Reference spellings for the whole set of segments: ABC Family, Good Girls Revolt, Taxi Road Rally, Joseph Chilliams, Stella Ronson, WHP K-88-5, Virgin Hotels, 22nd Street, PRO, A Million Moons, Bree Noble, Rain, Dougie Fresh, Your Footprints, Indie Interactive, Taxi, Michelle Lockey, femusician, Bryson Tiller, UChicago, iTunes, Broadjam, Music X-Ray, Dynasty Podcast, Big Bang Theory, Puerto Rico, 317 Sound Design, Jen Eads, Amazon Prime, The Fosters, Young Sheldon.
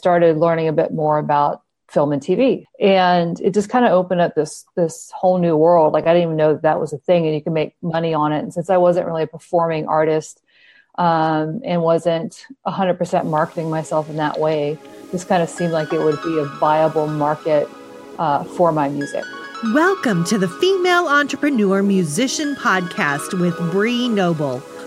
started learning a bit more about film and TV. And it just kind of opened up this whole new world. Like, I didn't even know that was a thing and you can make money on it. And since I wasn't really a performing artist, and wasn't 100% marketing myself in that way, this kind of seemed like it would be a viable market for my music. Welcome to the Female Entrepreneur Musician Podcast with Bree Noble.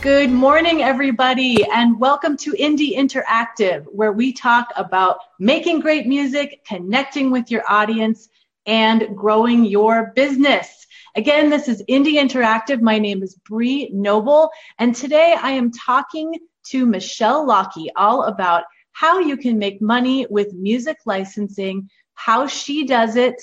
Good morning, everybody, and welcome to Indie Interactive, where we talk about making great music, connecting with your audience, and growing your business. Again, this is Indie Interactive. My name is Bree Noble, and today I am talking to Michelle Lockey all about how you can make money with music licensing, how she does it,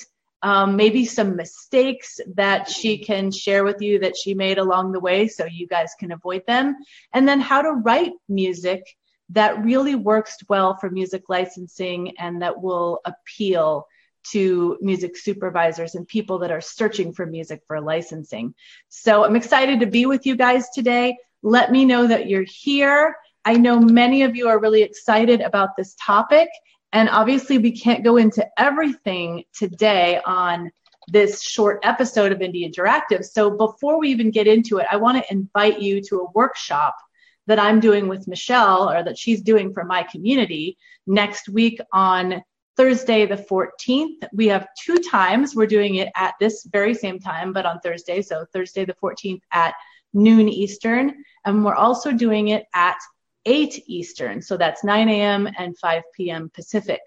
maybe some mistakes that she can share with you that she made along the way so you guys can avoid them, and then how to write music that really works well for music licensing and that will appeal to music supervisors and people that are searching for music for licensing. So I'm excited to be with you guys today. Let me know that you're here. I know many of you are really excited about this topic. And obviously, we can't go into everything today on this short episode of Indie Interactive. So before we even get into it, I want to invite you to a workshop that I'm doing with Michelle, or that she's doing for my community, next week on Thursday the 14th. We have two times. We're doing it at this very same time, but on Thursday. So Thursday the 14th at noon Eastern. And we're also doing it at 8 Eastern. So that's 9 a.m. and 5 p.m. Pacific.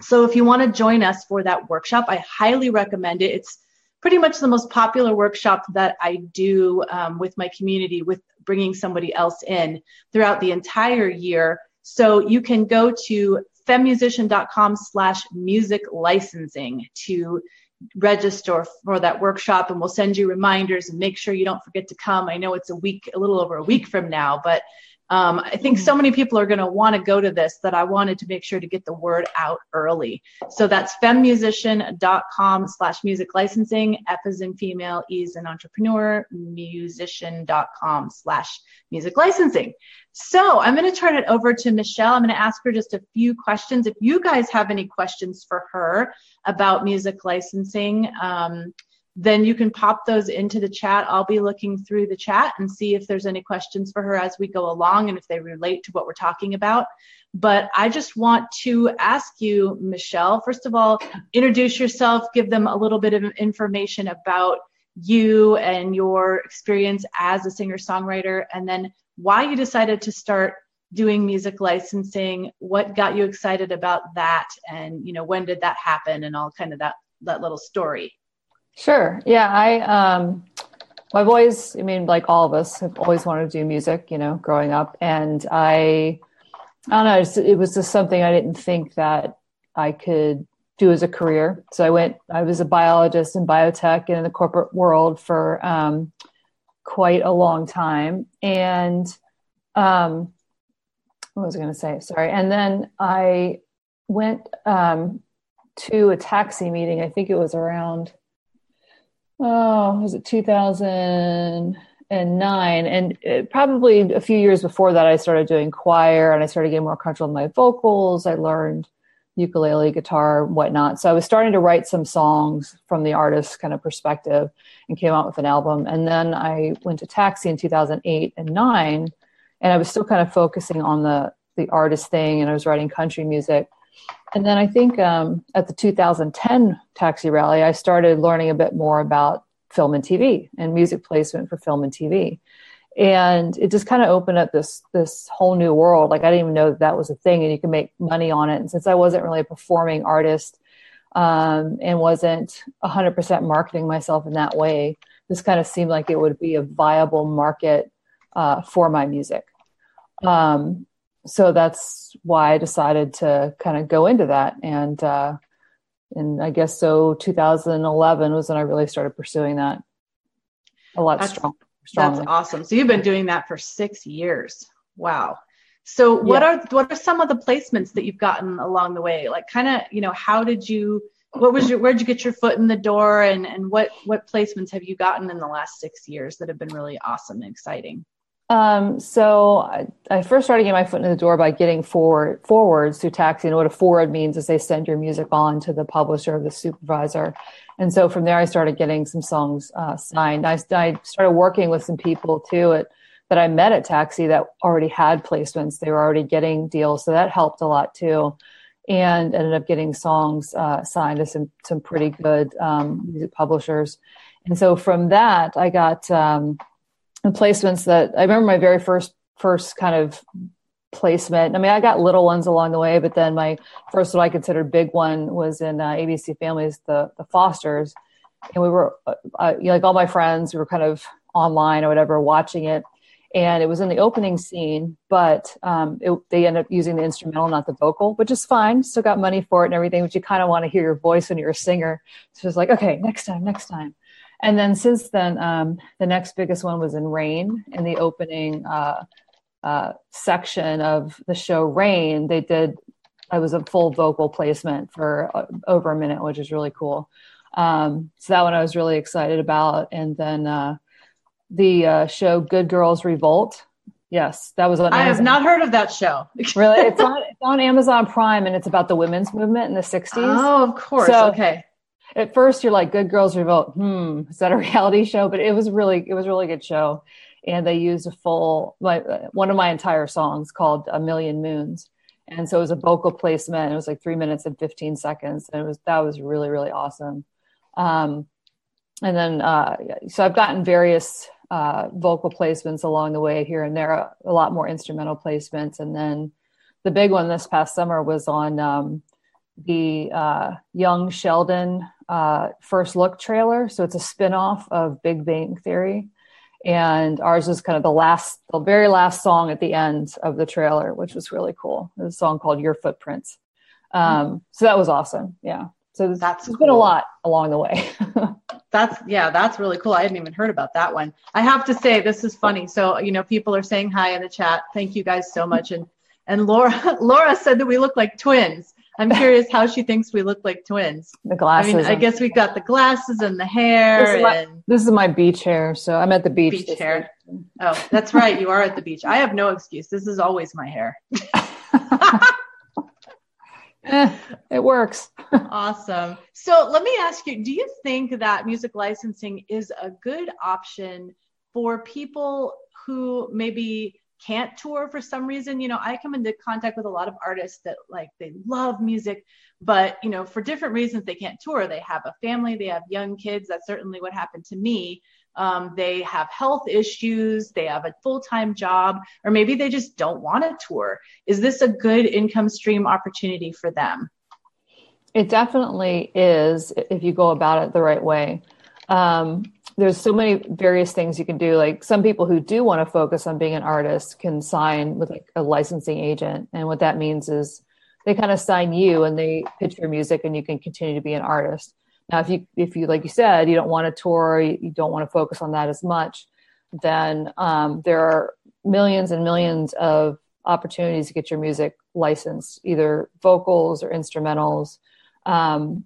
So if you want to join us for that workshop, I highly recommend it. It's pretty much the most popular workshop that I do with my community, with bringing somebody else in throughout the entire year. So you can go to femmusician.com/music-licensing to register for that workshop, and we'll send you reminders and make sure you don't forget to come. I know it's a little over a week from now, but I think so many people are going to want to go to this that I wanted to make sure to get the word out early. So that's femmusician.com/music-licensing, F as in female, E as in entrepreneur, musician.com/music-licensing. So I'm going to turn it over to Michelle. I'm going to ask her just a few questions. If you guys have any questions for her about music licensing, then you can pop those into the chat. I'll be looking through the chat and see if there's any questions for her as we go along and if they relate to what we're talking about. But I just want to ask you, Michelle, first of all, introduce yourself, give them a little bit of information about you and your experience as a singer-songwriter, and then why you decided to start doing music licensing, what got you excited about that, and when did that happen, and all kind of that little story. Sure. Yeah. I've always, like all of us have always wanted to do music, growing up. And I don't know, it was just something I didn't think that I could do as a career. So I was a biologist in biotech and in the corporate world for, quite a long time. And, what was I going to say? Sorry. And then I went, to a Taxi meeting. I think it was around, was it 2009? And probably a few years before that, I started doing choir and I started getting more comfortable with my vocals. I learned ukulele, guitar, whatnot. So I was starting to write some songs from the artist's kind of perspective and came out with an album. And then I went to Taxi in 2008 and 2009, and I was still kind of focusing on the artist thing, and I was writing country music. And then I think at the 2010 Taxi Rally, I started learning a bit more about film and TV and music placement for film and TV. And it just kind of opened up this whole new world. Like, I didn't even know that was a thing and you can make money on it. And since I wasn't really a performing artist and wasn't 100% marketing myself in that way, this kind of seemed like it would be a viable market for my music. so that's why I decided to kind of go into that. And I guess so 2011 was when I really started pursuing that a lot stronger. That's awesome. So you've been doing that for 6 years. Wow. So what are some of the placements that you've gotten along the way? Like kind of, you know, where'd you get your foot in the door, and what placements have you gotten in the last 6 years that have been really awesome and exciting? So I first started getting my foot in the door by getting forwards through Taxi. And what a forward means is they send your music on to the publisher or the supervisor. And so from there, I started getting some songs signed. I started working with some people too that I met at Taxi that already had placements. They were already getting deals. So that helped a lot too. And ended up getting songs signed to some pretty good music publishers. And so from that, I got the placements that I remember. My very first kind of placement. I mean, I got little ones along the way, but then my first, what I considered big one, was in ABC Families, the Fosters. And we were you know, like all my friends, we were kind of online or whatever, watching it. And it was in the opening scene, but they ended up using the instrumental, not the vocal, which is fine. Still got money for it and everything, but you kind of want to hear your voice when you're a singer. So it's like, okay, next time. And then since then, the next biggest one was in Rain, in the opening section of the show Rain. I was a full vocal placement for over a minute, which is really cool. So that one I was really excited about. And then the show Good Girls Revolt. Yes, that was on Amazon. I have not heard of that show. Really? It's on Amazon Prime, and it's about the women's movement in the 60s. Oh, of course. So, okay. At first you're like, Good Girls Revolt. Is that a reality show? But it was a really good show. And they used one of my entire songs called A Million Moons. And so it was a vocal placement, and it was like 3 minutes and 15 seconds. And that was really, really awesome. And then, so I've gotten various vocal placements along the way here and there, a lot more instrumental placements. And then the big one this past summer was on, the Young Sheldon First Look trailer. So it's a spinoff of Big Bang Theory. And ours was kind of the very last song at the end of the trailer, which was really cool. It was a song called Your Footprints. So that was awesome. Yeah. So there's been a lot along the way. That's really cool. I hadn't even heard about that one. I have to say, this is funny. So, you know, people are saying hi in the chat. Thank you guys so much. And Laura said that we look like twins. I'm curious how she thinks we look like twins. The glasses. I mean, I guess we've got the glasses and the hair. This is my beach hair. So I'm at the beach. Beach hair. Week. Oh, that's right. You are at the beach. I have no excuse. This is always my hair. It works. Awesome. So let me ask you, do you think that music licensing is a good option for people who maybe can't tour for some reason? You know, I come into contact with a lot of artists that, like, they love music, but, you know, for different reasons, they can't tour. They have a family, they have young kids. That's certainly what happened to me. They have health issues, they have a full-time job, or maybe they just don't want to tour. Is this a good income stream opportunity for them? It definitely is, if you go about it the right way. There's so many various things you can do. Like, some people who do want to focus on being an artist can sign with, like, a licensing agent. And what that means is they kind of sign you and they pitch your music, and you can continue to be an artist. Now, if you, like you said, you don't want to tour, you don't want to focus on that as much, then there are millions and millions of opportunities to get your music licensed, either vocals or instrumentals. And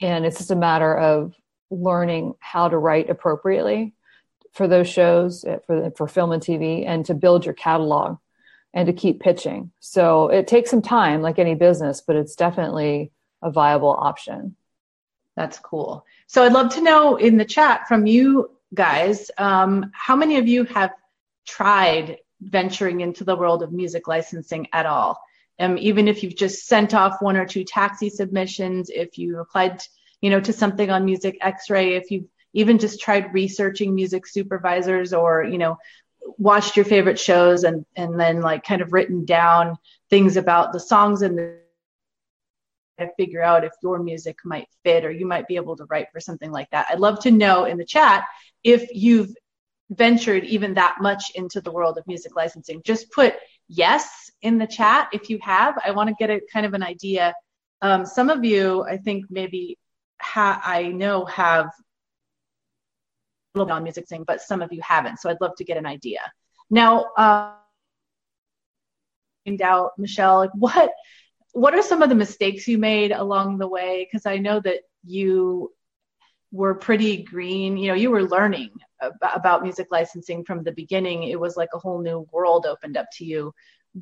it's just a matter of learning how to write appropriately for those shows, for film and TV, and to build your catalog and to keep pitching. So it takes some time, like any business, but it's definitely a viable option. That's cool. So I'd love to know in the chat from you guys, how many of you have tried venturing into the world of music licensing at all? Even if you've just sent off one or two Taxi submissions, if you applied to something on Music X-Ray, if you've even just tried researching music supervisors, or, you know, watched your favorite shows and then, like, kind of written down things about the songs and to figure out if your music might fit, or you might be able to write for something like that. I'd love to know in the chat if you've ventured even that much into the world of music licensing. Just put yes in the chat if you have. I want to get a kind of an idea. Some of you, I think maybe I know have a little bit on music thing, but some of you haven't. So I'd love to get an idea. Now, in doubt, Michelle, like what are some of the mistakes you made along the way? Because I know that you were pretty green. You know, you were learning about music licensing from the beginning. It was like a whole new world opened up to you.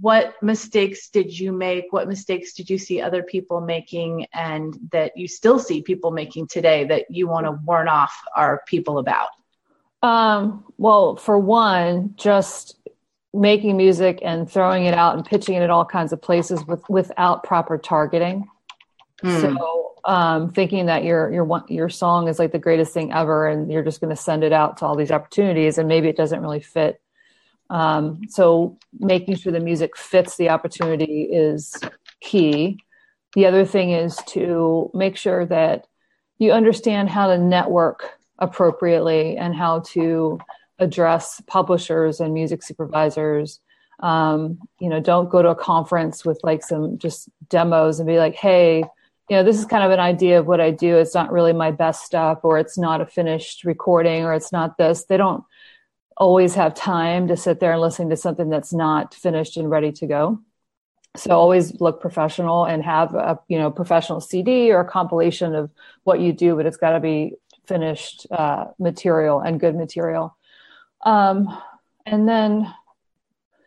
What mistakes did you make? What mistakes did you see other people making and that you still see people making today that you want to warn off our people about? Well, for one, just making music and throwing it out and pitching it at all kinds of places without proper targeting. So thinking that your song is like the greatest thing ever and you're just going to send it out to all these opportunities and maybe it doesn't really fit. So making sure the music fits the opportunity is key. The other thing is to make sure that you understand how to network appropriately and how to address publishers and music supervisors. You know, don't go to a conference with like some just demos and be like, hey, you know, this is kind of an idea of what I do. It's not really my best stuff, or it's not a finished recording, or it's not this. They don't always have time to sit there and listen to something that's not finished and ready to go. So always look professional and have a, you know, professional CD or a compilation of what you do, but it's got to be finished material and good material. And then,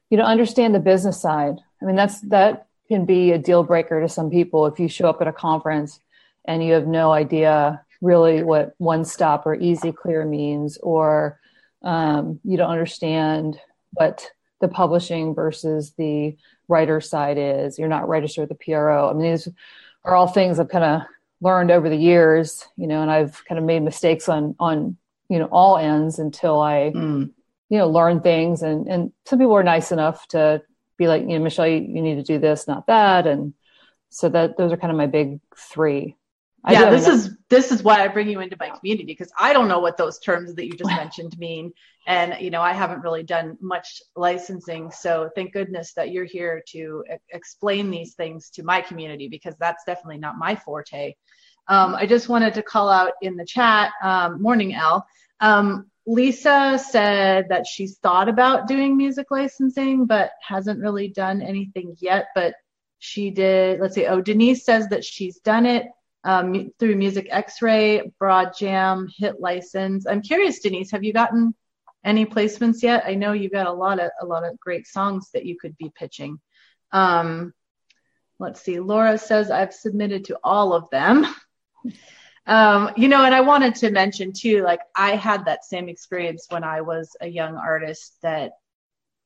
you know, understand the business side. I mean, that can be a deal breaker to some people. If you show up at a conference and you have no idea really what one stop or easy clear means, or you don't understand what the publishing versus the writer side is, you're not registered with the PRO. I mean, these are all things I've kind of learned over the years, you know, and I've kind of made mistakes on, you know, all ends until I, you know, learn things. And some people are nice enough to be like, you know, Michelle, you need to do this, not that. And so that those are kind of my big three. Yeah, this is why I bring you into my community, because I don't know what those terms that you just mentioned mean. And, you know, I haven't really done much licensing. So thank goodness that you're here to explain these things to my community, because that's definitely not my forte. I just wanted to call out in the chat, morning, Al. Lisa said that she's thought about doing music licensing, but hasn't really done anything yet. But she did, let's see, oh, Denise says that she's done it. Through Music X-Ray, Broadjam, Hit License. I'm curious, Denise, have you gotten any placements yet? I know you got a lot of great songs that you could be pitching. Let's see. Laura says I've submitted to all of them. You know, and I wanted to mention too, like I had that same experience when I was a young artist that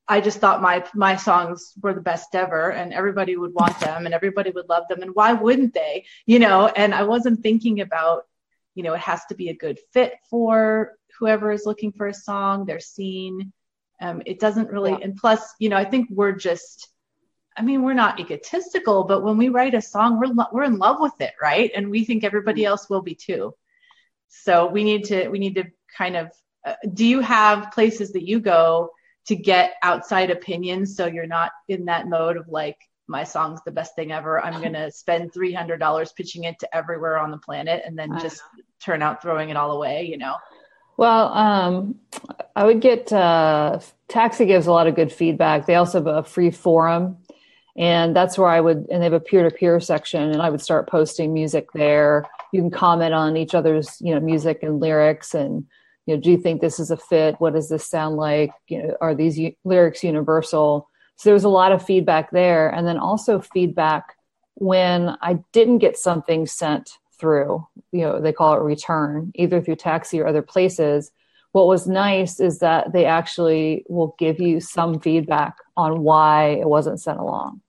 I just thought my songs were the best ever and everybody would want them and everybody would love them. And why wouldn't they, you know? And I wasn't thinking about, you know, it has to be a good fit for whoever is looking for a song, their scene. It doesn't really, and plus, you know, I think we're not egotistical, but when we write a song, we're in love with it. Right. And we think everybody else will be too. So we need to kind of, do you have places that you go to get outside opinions, so you're not in that mode of like, my song's the best thing ever, I'm gonna spend $300 pitching it to everywhere on the planet and then just turn out throwing it all away, you know? Well, I would get, Taxi gives a lot of good feedback. They also have a free forum, and that's where and they have a peer-to-peer section, and I would start posting music there. You can comment on each other's, you know, music and lyrics, and you know, do you think this is a fit? What does this sound like? You know, are these lyrics universal? So there was a lot of feedback there. And then also feedback when I didn't get something sent through, you know, they call it return, either through Taxi or other places. What was nice is that they actually will give you some feedback on why it wasn't sent along.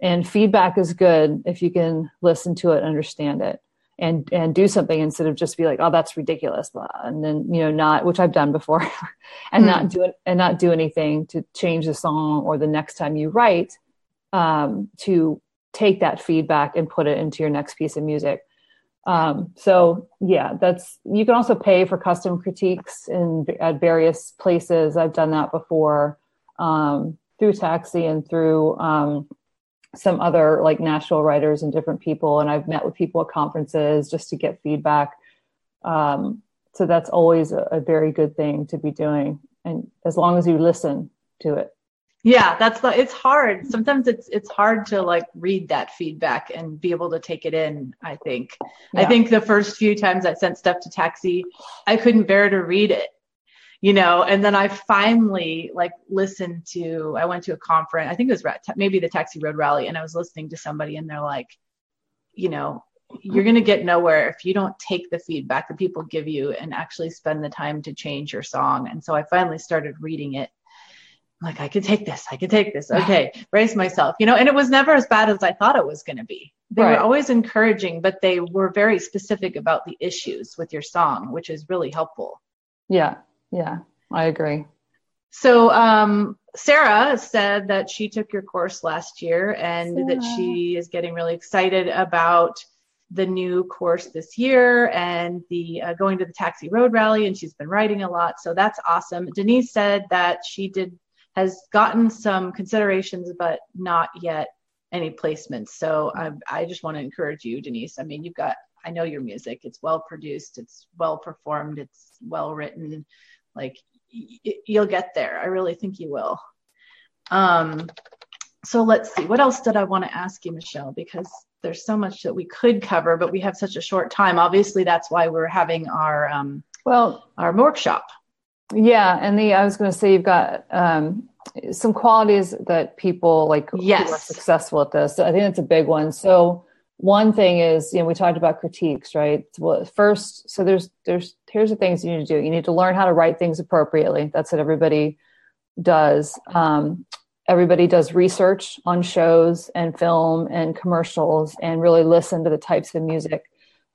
And feedback is good if you can listen to it and understand it. And do something instead of just be like, oh, that's ridiculous, blah, and then, you know, not, which I've done before, and not do anything to change the song, or the next time you write, to take that feedback and put it into your next piece of music. So yeah, you can also pay for custom critiques at various places. I've done that before. through Taxi and through some other like Nashville writers and different people. And I've met with people at conferences just to get feedback. So that's always a very good thing to be doing. And as long as you listen to it. Yeah, that's the, it's hard. Sometimes it's hard to like read that feedback and be able to take it in, I think. Yeah. I think the first few times I sent stuff to Taxi, I couldn't bear to read it, you know, and then I finally like listened to, I went to a conference, I think it was maybe the Taxi Road Rally, and I was listening to somebody and they're like, you know, you're going to get nowhere if you don't take the feedback that people give you and actually spend the time to change your song. And so I finally started reading it. Like, I could take this. Okay. Brace myself, you know, and it was never as bad as I thought it was going to be. They were always encouraging, but they were very specific about the issues with your song, which is really helpful. Yeah. Yeah. I agree. So, Sarah said that she took your course last year and that she is getting really excited about the new course this year and the going to the Taxi Road Rally, and she's been writing a lot. So that's awesome. Denise said that she has gotten some considerations, but not yet any placements. So I just want to encourage you, Denise. I mean, I know your music, it's well produced, it's well performed, it's well written, like you'll get there. I really think you will. So let's see, what else did I want to ask you, Michelle? Because there's so much that we could cover, but we have such a short time. Obviously, that's why we're having our workshop. Yeah, and I was going to say you've got some qualities that people like who are successful at this. So I think that's a big one. So one thing is, you know, we talked about critiques, right? Well, first, so here's the things you need to do. You need to learn how to write things appropriately. That's what everybody does. Everybody does research on shows and film and commercials and really listen to the types of music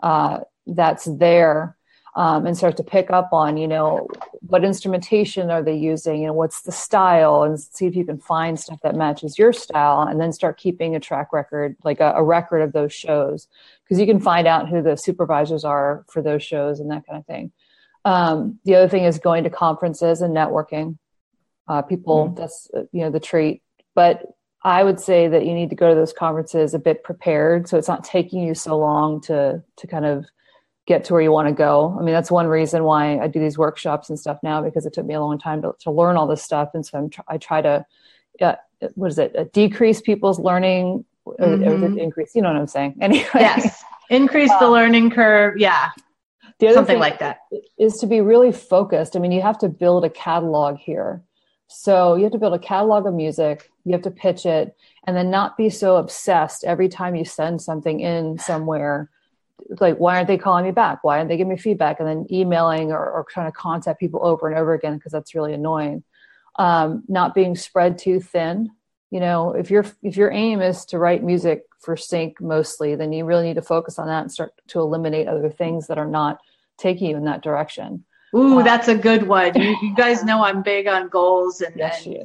that's there and start to pick up on, you know, what instrumentation are they using, you know, what's the style, and see if you can find stuff that matches your style, and then start keeping a track record, like a record of those shows, because you can find out who the supervisors are for those shows and that kind of thing. The other thing is going to conferences and networking. People, that's, you know, the treat. But I would say that you need to go to those conferences a bit prepared, so it's not taking you so long to kind of get to where you want to go. I mean, that's one reason why I do these workshops and stuff now, because it took me a long time to learn all this stuff. And so I try to, decrease people's learning or increase, you know what I'm saying? Anyway. Yes. Increase the learning curve. Yeah. The other Something thing like that is to be really focused. I mean, you have to build a catalog here. So you have to build a catalog of music, you have to pitch it, and then not be so obsessed every time you send something in somewhere. Like, why aren't they calling me back? Why aren't they giving me feedback? And then emailing or trying to contact people over and over again, because that's really annoying. Not being spread too thin. You know, if your aim is to write music for sync mostly, then you really need to focus on that and start to eliminate other things that are not taking you in that direction. Ooh, that's a good one. You guys know I'm big on goals and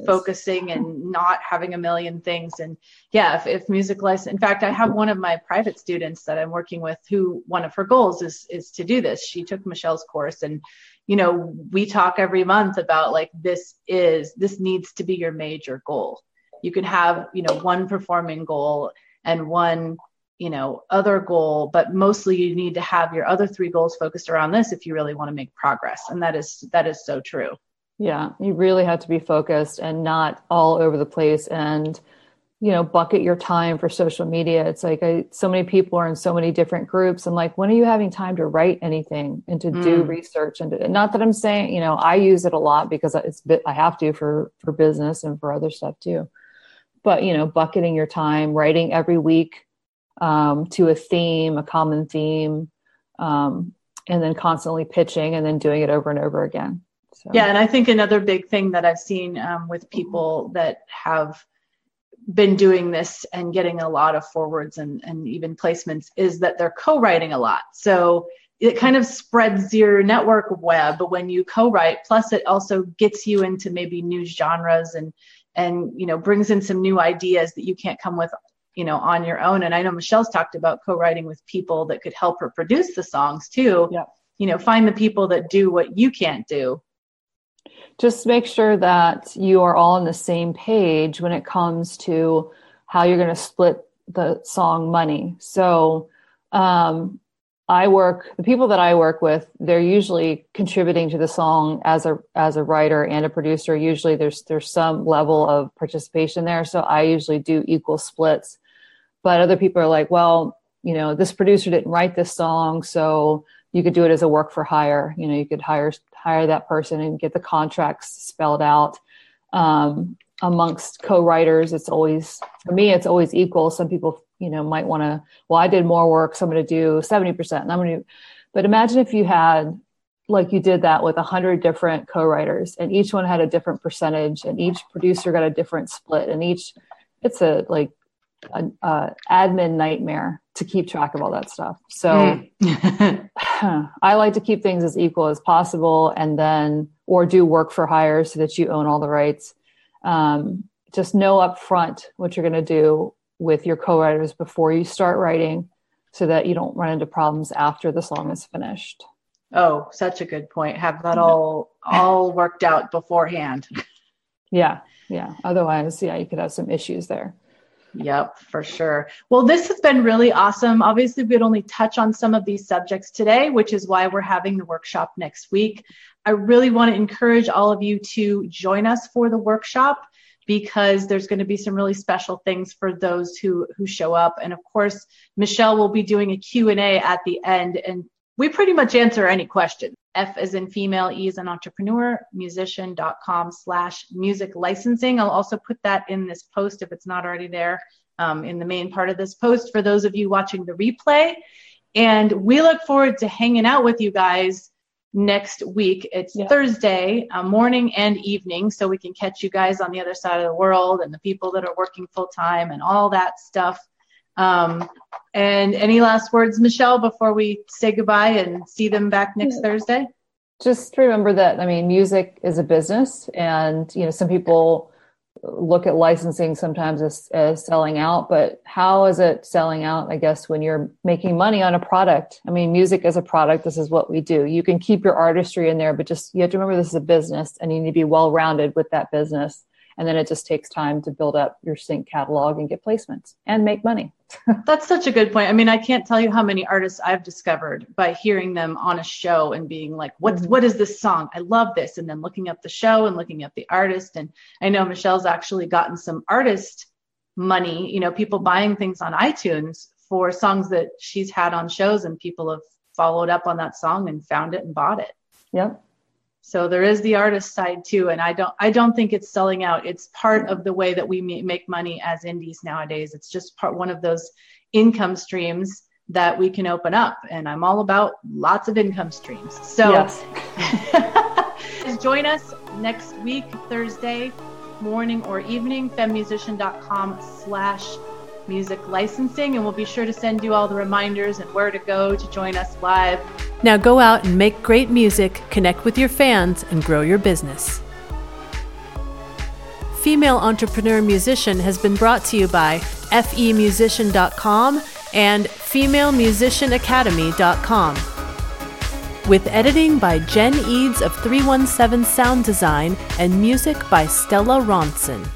focusing and not having a million things. And yeah, if music license, in fact, I have one of my private students that I'm working with who one of her goals is to do this. She took Michelle's course, and, you know, we talk every month about like, this needs to be your major goal. You can have, you know, one performing goal and one, you know, other goal, but mostly you need to have your other three goals focused around this if you really want to make progress. And that is so true. Yeah. You really have to be focused and not all over the place, and, you know, bucket your time for social media. It's like so many people are in so many different groups. I'm like, when are you having time to write anything and to do research? And not that I'm saying, you know, I use it a lot because I have to for business and for other stuff too, but, you know, bucketing your time, writing every week, to a common theme, and then constantly pitching and then doing it over and over again. So. Yeah. And I think another big thing that I've seen with people that have been doing this and getting a lot of forwards and even placements is that they're co-writing a lot. So it kind of spreads your network web when you co-write, plus it also gets you into maybe new genres and, you know, brings in some new ideas that you can't come with, you know, on your own. And I know Michelle's talked about co-writing with people that could help her produce the songs too. Yeah. You know, find the people that do what you can't do. just make sure that you are all on the same page when it comes to how you're going to split the song money. So the people that I work with, they're usually contributing to the song as a writer and a producer. Usually there's some level of participation there. So I usually do equal splits, but other people are like, well, you know, this producer didn't write this song, so you could do it as a work for hire. You know, you could hire that person and get the contracts spelled out. Amongst co-writers, it's always, for me, it's always equal. Some people, you know, might want to, well, I did more work, so I'm going to do 70%. And but imagine if you had, like you did that with 100 different co-writers, and each one had a different percentage, and each producer got a different split, and it's an admin nightmare to keep track of all that stuff. So I like to keep things as equal as possible, and then, or do work for hire so that you own all the rights. Just know upfront what you're going to do with your co-writers before you start writing, so that you don't run into problems after the song is finished. Oh, such a good point. Have that all worked out beforehand. Yeah. Otherwise, you could have some issues there. Yep, for sure. Well, this has been really awesome. Obviously, we would only touch on some of these subjects today, which is why we're having the workshop next week. I really want to encourage all of you to join us for the workshop, because there's going to be some really special things for those who show up. And of course, Michelle will be doing a Q&A at the end, and we pretty much answer any question. F as in female, E as an entrepreneur, musician.com/music-licensing. I'll also put that in this post if it's not already there, in the main part of this post for those of you watching the replay. And we look forward to hanging out with you guys next week. It's Thursday morning and evening, so we can catch you guys on the other side of the world, and the people that are working full time and all that stuff. And any last words, Michelle, before we say goodbye and see them back next Thursday? Just remember that, music is a business, and, some people look at licensing sometimes as selling out, but how is it selling out, I guess, when you're making money on a product? Music is a product. This is what we do. You can keep your artistry in there, but just, you have to remember this is a business, and you need to be well-rounded with that business. And then it just takes time to build up your sync catalog and get placements and make money. That's such a good point. I can't tell you how many artists I've discovered by hearing them on a show and being like, what is this song? I love this. And then looking up the show and looking up the artist. And I know Michelle's actually gotten some artist money, people buying things on iTunes for songs that she's had on shows, and people have followed up on that song and found it and bought it. Yep. So there is the artist side too. And I don't think it's selling out. It's part of the way that we make money as indies nowadays. It's just one of those income streams that we can open up. And I'm all about lots of income streams. So yes. Join us next week, Thursday morning or evening, femmusician.com/music-licensing. And we'll be sure to send you all the reminders and where to go to join us live. Now go out and make great music, connect with your fans, and grow your business. Female Entrepreneur Musician has been brought to you by femusician.com and femalemusicianacademy.com. With editing by Jen Eads of 317 Sound Design and music by Stella Ronson.